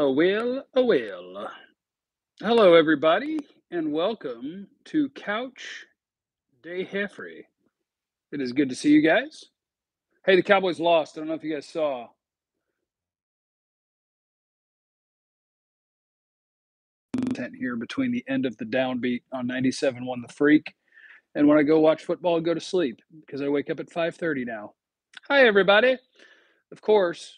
A will. Hello, everybody, and welcome to Couch De Heffrey. It is good to see you guys. Hey, the Cowboys lost. I don't know if you guys saw. Content here between the end of the downbeat on 97.1 The Freak, and when I go watch football and go to sleep, because I wake up at 5:30 now. Hi, everybody. Of course,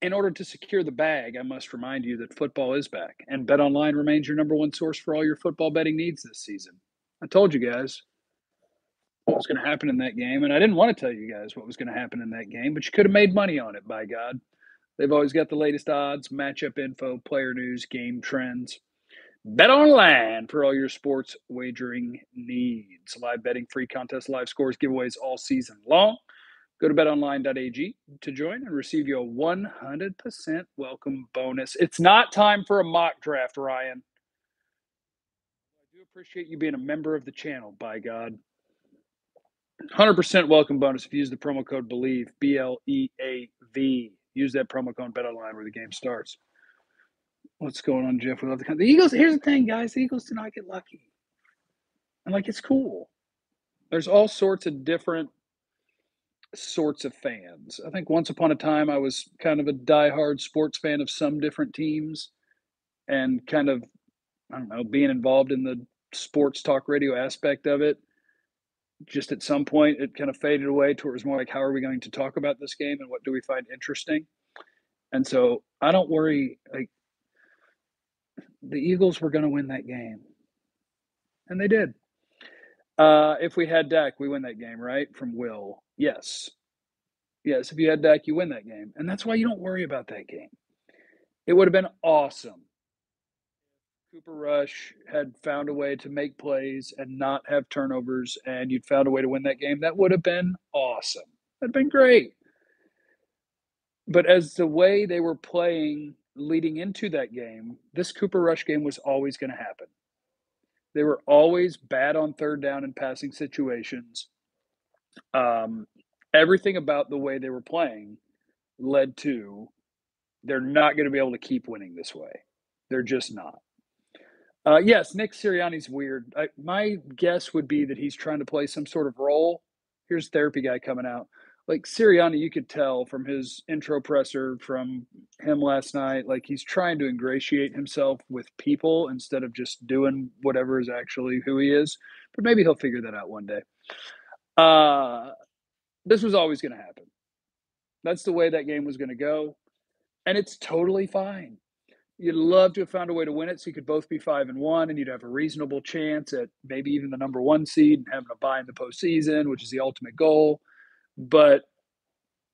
in order to secure the bag, I must remind you that football is back, and BetOnline remains your number one source for all your football betting needs this season. I told you guys what was going to happen in that game, and I didn't want to tell you guys what was going to happen in that game, but you could have made money on it, by God. They've always got the latest odds, matchup info, player news, game trends. BetOnline for all your sports wagering needs. Live betting, free contests, live scores, giveaways all season long. Go to betonline.ag to join and receive your 100% welcome bonus. It's not time for a mock draft, Ryan. I do appreciate you being a member of the channel, by God. 100% welcome bonus if you use the promo code BLEAV, B-L-E-A-V. Use that promo code BetOnline where the game starts. What's going on, Jeff? We love the Eagles. Here's the thing, guys. The Eagles did not get lucky. And, it's cool. There's all sorts of different sorts of fans. I think once upon a time I was kind of a diehard sports fan of some different teams, and kind of, being involved in the sports talk radio aspect of it. Just at some point it kind of faded away towards more like, how are we going to talk about this game and what do we find interesting? And so I don't worry. The Eagles were going to win that game, and they did. If we had Dak, we win that game, right? From Will. Yes, if you had Dak, you win that game. And that's why you don't worry about that game. It would have been awesome. Cooper Rush had found a way to make plays and not have turnovers, and you'd found a way to win that game. That would have been awesome. That'd been great. But as the way they were playing leading into that game, this Cooper Rush game was always going to happen. They were always bad on third down and passing situations. Everything about the way they were playing led to they're not going to be able to keep winning this way. They're just not. Yes, Nick Sirianni's weird. My guess would be that he's trying to play some sort of role. Here's therapy guy coming out. Sirianni, you could tell from his intro presser from him last night, he's trying to ingratiate himself with people instead of just doing whatever is actually who he is. But maybe he'll figure that out one day. This was always going to happen. That's the way that game was going to go. And it's totally fine. You'd love to have found a way to win it so you could both be 5-1, and you'd have a reasonable chance at maybe even the number one seed and having a bye in the postseason, which is the ultimate goal. But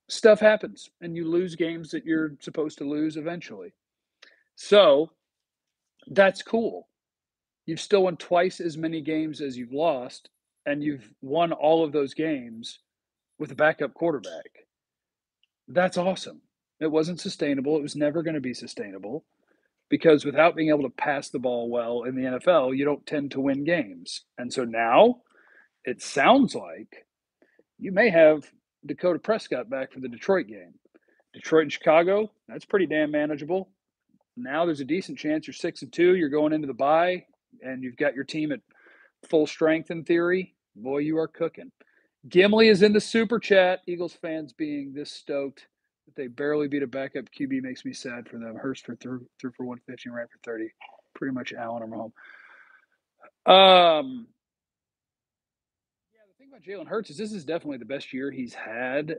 stuff happens, and you lose games that you're supposed to lose eventually. So that's cool. You've still won twice as many games as you've lost. And you've won all of those games with a backup quarterback. That's awesome. It wasn't sustainable. It was never going to be sustainable, because without being able to pass the ball well in the NFL, you don't tend to win games. And so now it sounds like you may have Dakota Prescott back for the Detroit game. Detroit and Chicago, that's pretty damn manageable. Now there's a decent chance you're 6-2, you're going into the bye, and you've got your team at full strength in theory. Boy, you are cooking. Gimli is in the super chat. Eagles fans being this stoked that they barely beat a backup QB makes me sad for them. Hurst threw for 150, ran for 30. Pretty much Allen or Mahomes. The thing about Jalen Hurts is this is definitely the best year he's had.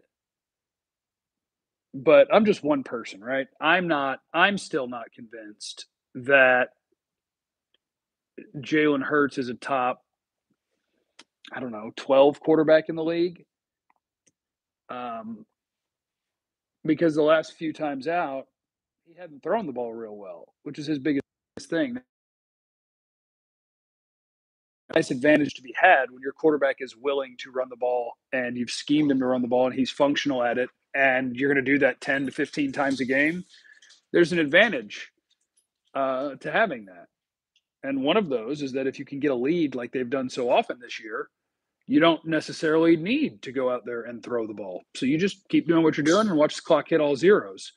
But I'm just one person, right? I'm still not convinced that Jalen Hurts is a top, 12 quarterback in the league. Because the last few times out, he hadn't thrown the ball real well, which is his biggest thing. Nice advantage to be had when your quarterback is willing to run the ball and you've schemed him to run the ball and he's functional at it, and you're going to do that 10 to 15 times a game. There's an advantage to having that. And one of those is that if you can get a lead like they've done so often this year, you don't necessarily need to go out there and throw the ball. So you just keep doing what you're doing and watch the clock hit all zeros.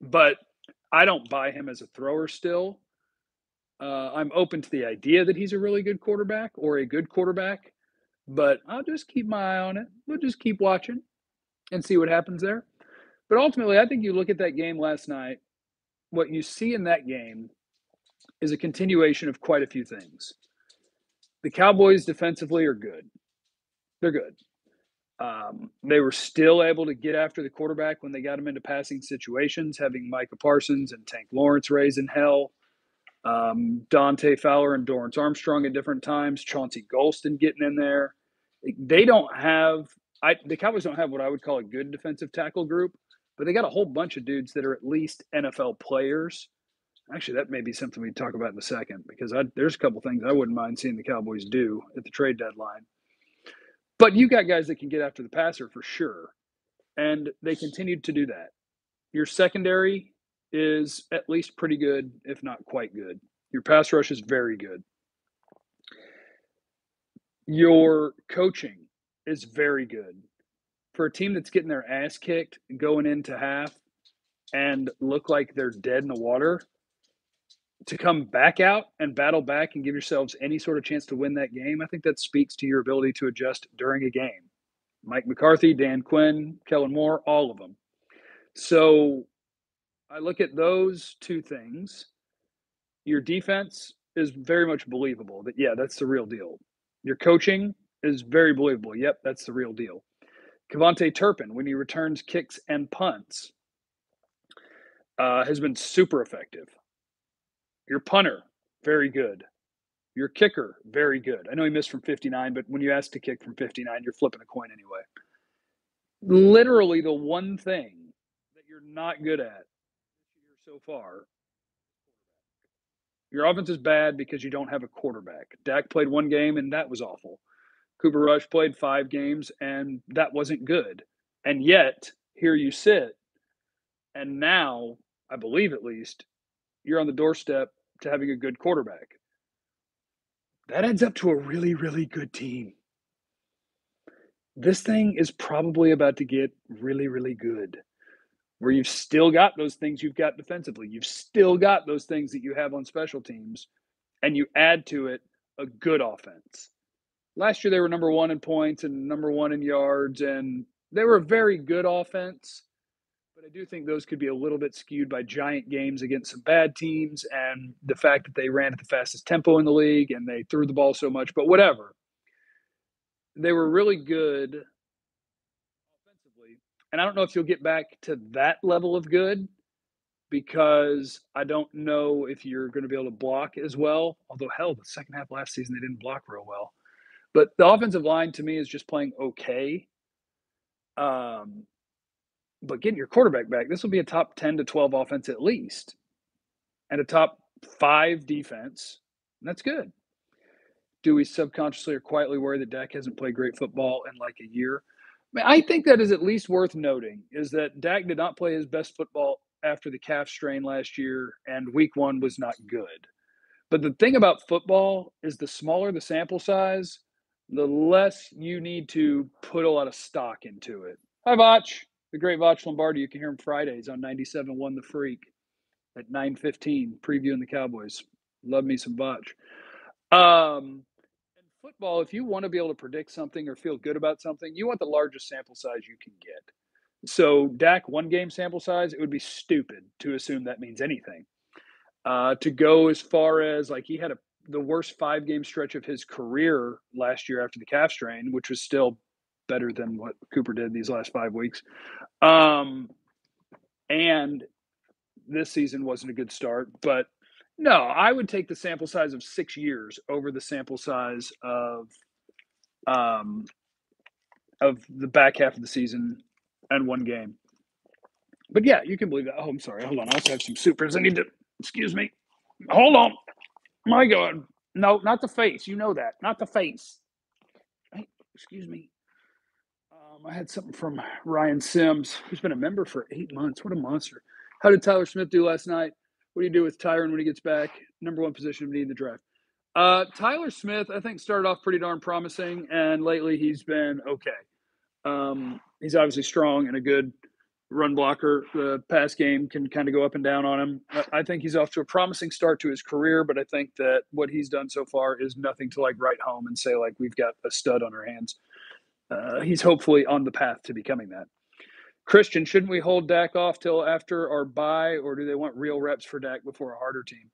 But I don't buy him as a thrower still. I'm open to the idea that he's a really good quarterback or a good quarterback, but I'll just keep my eye on it. We'll just keep watching and see what happens there. But ultimately, I think you look at that game last night, what you see in that game is a continuation of quite a few things. The Cowboys defensively are good. They're good. They were still able to get after the quarterback when they got him into passing situations, having Micah Parsons and Tank Lawrence raising hell, Dante Fowler and Dorrance Armstrong at different times, Chauncey Golston getting in there. They don't have – the Cowboys don't have what I would call a good defensive tackle group, but they got a whole bunch of dudes that are at least NFL players. Actually, that may be something we talk about in a second because there's a couple things I wouldn't mind seeing the Cowboys do at the trade deadline. But you got guys that can get after the passer for sure, and they continued to do that. Your secondary is at least pretty good, if not quite good. Your pass rush is very good. Your coaching is very good. For a team that's getting their ass kicked going into half and look like they're dead in the water, to come back out and battle back and give yourselves any sort of chance to win that game, I think that speaks to your ability to adjust during a game. Mike McCarthy, Dan Quinn, Kellen Moore, all of them. So I look at those two things. Your defense is very much believable that, yeah, that's the real deal. Your coaching is very believable. Yep, that's the real deal. Kevonte Turpin, when he returns kicks and punts, has been super effective. Your punter, very good. Your kicker, very good. I know he missed from 59, but when you ask to kick from 59, you're flipping a coin anyway. Literally the one thing that you're not good at so far, your offense is bad because you don't have a quarterback. Dak played one game, and that was awful. Cooper Rush played 5 games, and that wasn't good. And yet, here you sit, and now, I believe at least, you're on the doorstep to having a good quarterback. That adds up to a really, really good team. This thing is probably about to get really, really good, where you've still got those things you've got defensively. You've still got those things that you have on special teams, and you add to it a good offense. Last year they were number 1 in points and number 1 in yards, and they were a very good offense. But I do think those could be a little bit skewed by giant games against some bad teams and the fact that they ran at the fastest tempo in the league and they threw the ball so much, but whatever. They were really good offensively, and I don't know if you'll get back to that level of good because I don't know if you're going to be able to block as well, although, hell, the second half last season they didn't block real well. But the offensive line to me is just playing okay. But getting your quarterback back, this will be a top 10 to 12 offense at least and a top 5 defense, and that's good. Do we subconsciously or quietly worry that Dak hasn't played great football in like a year? I think that is at least worth noting is that Dak did not play his best football after the calf strain last year, and week 1 was not good. But the thing about football is the smaller the sample size, the less you need to put a lot of stock into it. Hi, Votch. The great Votch Lombardi, you can hear him Fridays on 97.1 The Freak at 9:15, previewing the Cowboys. Love me some Votch. In football, if you want to be able to predict something or feel good about something, you want the largest sample size you can get. So Dak, 1-game sample size, it would be stupid to assume that means anything. To go as far as, like, he had the worst 5-game stretch of his career last year after the calf strain, which was still better than what Cooper did these last 5 weeks. And this season wasn't a good start. But, no, I would take the sample size of 6 years over the sample size of the back half of the season and 1 game. But, yeah, you can believe that. Oh, I'm sorry. Hold on. I also have some supers. I need to – excuse me. Hold on. My God. No, not the face. You know that. Not the face. Hey, excuse me. I had something from Ryan Sims, who's been a member for 8 months. What a monster. How did Tyler Smith do last night? What do you do with Tyron when he gets back? Number 1 position of need in the draft. Tyler Smith, I think, started off pretty darn promising, and lately he's been okay. He's obviously strong and a good run blocker. The pass game can kind of go up and down on him. I think he's off to a promising start to his career, but I think that what he's done so far is nothing to like write home and say like we've got a stud on our hands. He's hopefully on the path to becoming that. Christian, shouldn't we hold Dak off till after our bye, or do they want real reps for Dak before a harder team?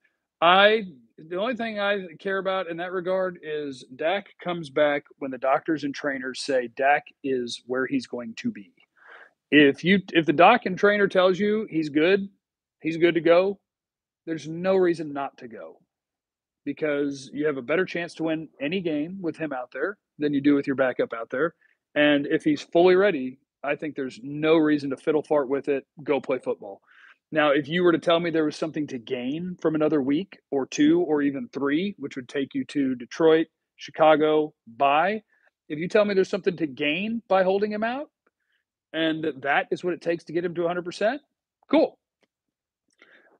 The only thing I care about in that regard is Dak comes back when the doctors and trainers say Dak is where he's going to be. If the doc and trainer tells you he's good to go, there's no reason not to go, because you have a better chance to win any game with him out there than you do with your backup out there. And if he's fully ready, I think there's no reason to fiddle fart with it. Go play football. Now, if you were to tell me there was something to gain from another week or two or even three, which would take you to Detroit, Chicago, bye. If you tell me there's something to gain by holding him out, and that is what it takes to get him to 100%, cool.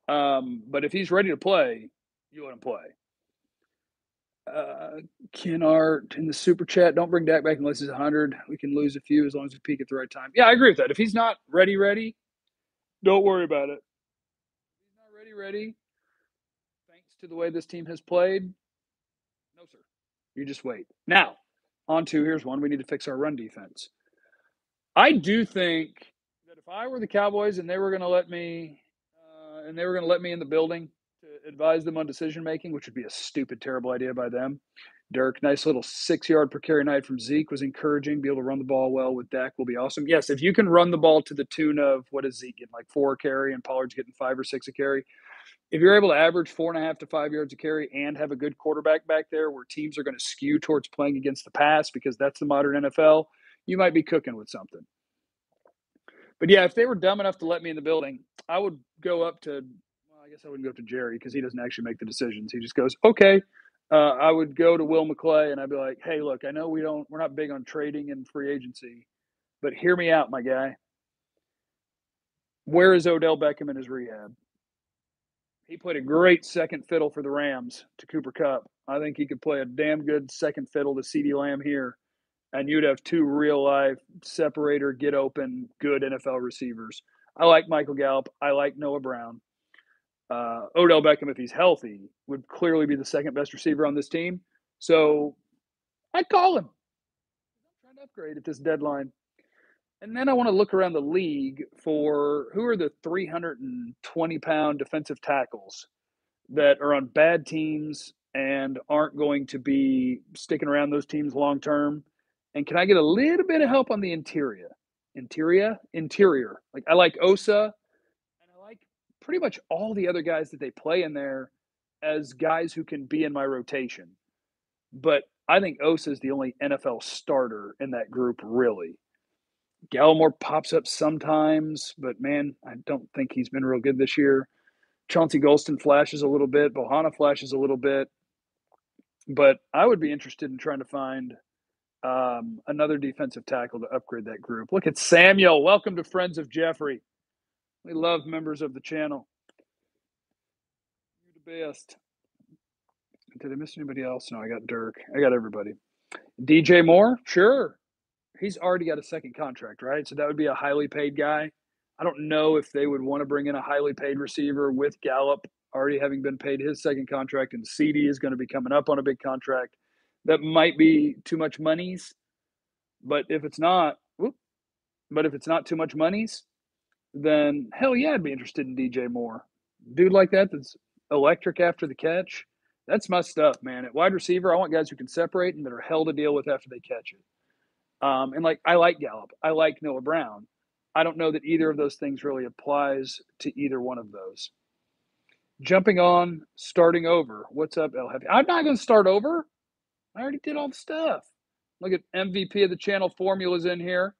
But if he's ready to play, you let him play. Ken Art in the super chat, don't bring Dak back unless he's 100. We can lose a few as long as we peak at the right time. Yeah, I agree with that. If he's not ready, don't worry about it. If he's not ready, thanks to the way this team has played, no, sir. You just wait. Now, on to here's one. We need to fix our run defense. I do think that if I were the Cowboys and they were going to let me in the building to advise them on decision making, which would be a stupid, terrible idea by them. Dirk, nice little 6-yard per carry night from Zeke was encouraging. Be able to run the ball well with Dak will be awesome. Yes, if you can run the ball to the tune of what is Zeke getting, like 4 a carry, and Pollard's getting 5 or 6 a carry. If you're able to average 4.5 to 5 yards a carry and have a good quarterback back there, where teams are going to skew towards playing against the pass because that's the modern NFL. You might be cooking with something. But yeah, if they were dumb enough to let me in the building, I would go up to, well, I guess I wouldn't go up to Jerry because he doesn't actually make the decisions. He just goes, okay. I would go to Will McClay and I'd be like, hey, look, I know we're not big on trading and free agency, but hear me out, my guy. Where is Odell Beckham in his rehab? He played a great second fiddle for the Rams to Cooper Kupp. I think he could play a damn good second fiddle to CeeDee Lamb here. And you'd have 2 real-life, separator, get-open, good NFL receivers. I like Michael Gallup. I like Noah Brown. Odell Beckham, if he's healthy, would clearly be the second-best receiver on this team. So I'd call him. I'm trying to upgrade at this deadline. And then I want to look around the league for who are the 320-pound defensive tackles that are on bad teams and aren't going to be sticking around those teams long-term. And can I get a little bit of help on the interior? Interior. Like, I like Osa, and I like pretty much all the other guys that they play in there as guys who can be in my rotation. But I think Osa is the only NFL starter in that group, really. Gallimore pops up sometimes, but, man, I don't think he's been real good this year. Chauncey Golston flashes a little bit. Bohana flashes a little bit. But I would be interested in trying to find – another defensive tackle to upgrade that group. Look at Samuel. Welcome to Friends of Jeffrey. We love members of the channel. You're the best. Did I miss anybody else? No, I got Dirk. I got everybody. DJ Moore? Sure. He's already got a second contract, right? So that would be a highly paid guy. I don't know if they would want to bring in a highly paid receiver with Gallup already having been paid his second contract, and CeeDee is going to be coming up on a big contract. That might be too much monies, but if it's not too much monies, then hell yeah, I'd be interested in DJ Moore. Dude like that that's electric after the catch, that's my stuff, man. At wide receiver, I want guys who can separate and that are hell to deal with after they catch it. And like I like Gallup, I like Noah Brown. I don't know that either of those things really applies to either one of those. Jumping on, starting over. What's up, El Happy? I'm not going to start over. I already did all the stuff. Look at MVP of the channel formulas in here.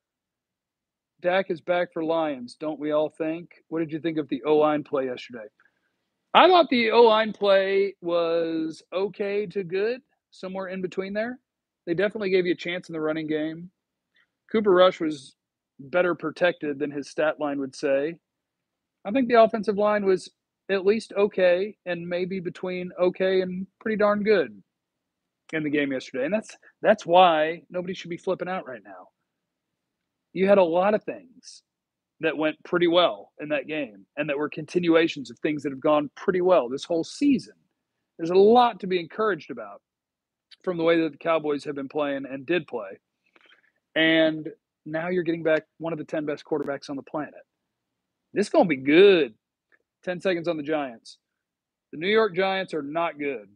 Dak is back for Lions, don't we all think? What did you think of the O-line play yesterday? I thought the O-line play was okay to good, somewhere in between there. They definitely gave you a chance in the running game. Cooper Rush was better protected than his stat line would say. I think the offensive line was at least okay and maybe between okay and pretty darn good in the game yesterday. And that's why nobody should be flipping out right now. You had a lot of things that went pretty well in that game and that were continuations of things that have gone pretty well this whole season. There's a lot to be encouraged about from the way that the Cowboys have been playing and did play. And now you're getting back one of the 10 best quarterbacks on the planet. This is going to be good. 10 seconds on the Giants. The New York Giants are not good.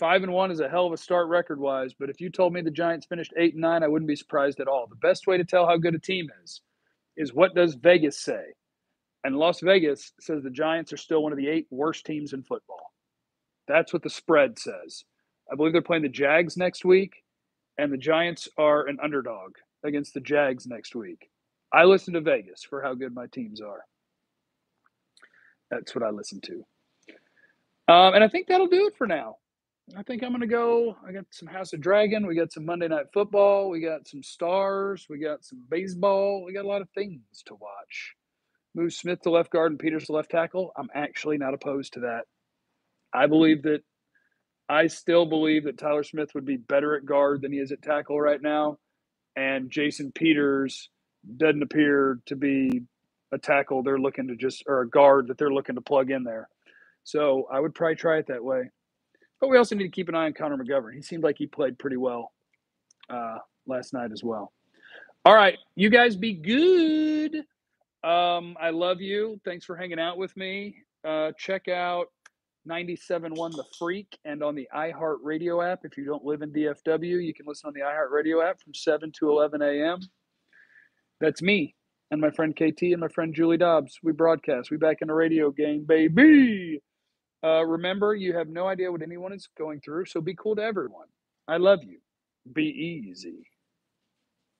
5-1 is a hell of a start record-wise, but if you told me the Giants finished 8-9, I wouldn't be surprised at all. The best way to tell how good a team is what does Vegas say? And Las Vegas says the Giants are still one of the 8 worst teams in football. That's what the spread says. I believe they're playing the Jags next week, and the Giants are an underdog against the Jags next week. I listen to Vegas for how good my teams are. That's what I listen to. And I think that'll do it for now. I think I'm going to go. I got some House of Dragon. We got some Monday Night Football. We got some Stars. We got some baseball. We got a lot of things to watch. Move Smith to left guard and Peters to left tackle. I'm actually not opposed to that. I still believe that Tyler Smith would be better at guard than he is at tackle right now. And Jason Peters doesn't appear to be a tackle they're looking to just, or a guard that they're looking to plug in there. So I would probably try it that way. But we also need to keep an eye on Connor McGovern. He seemed like he played pretty well last night as well. All right, you guys be good. I love you. Thanks for hanging out with me. Check out 97.1 The Freak and on the iHeartRadio app. If you don't live in DFW, you can listen on the iHeartRadio app from 7 to 11 a.m. That's me and my friend KT and my friend Julie Dobbs. We broadcast. We back in the radio game, baby. Remember, you have no idea what anyone is going through, so be cool to everyone. I love you. Be easy.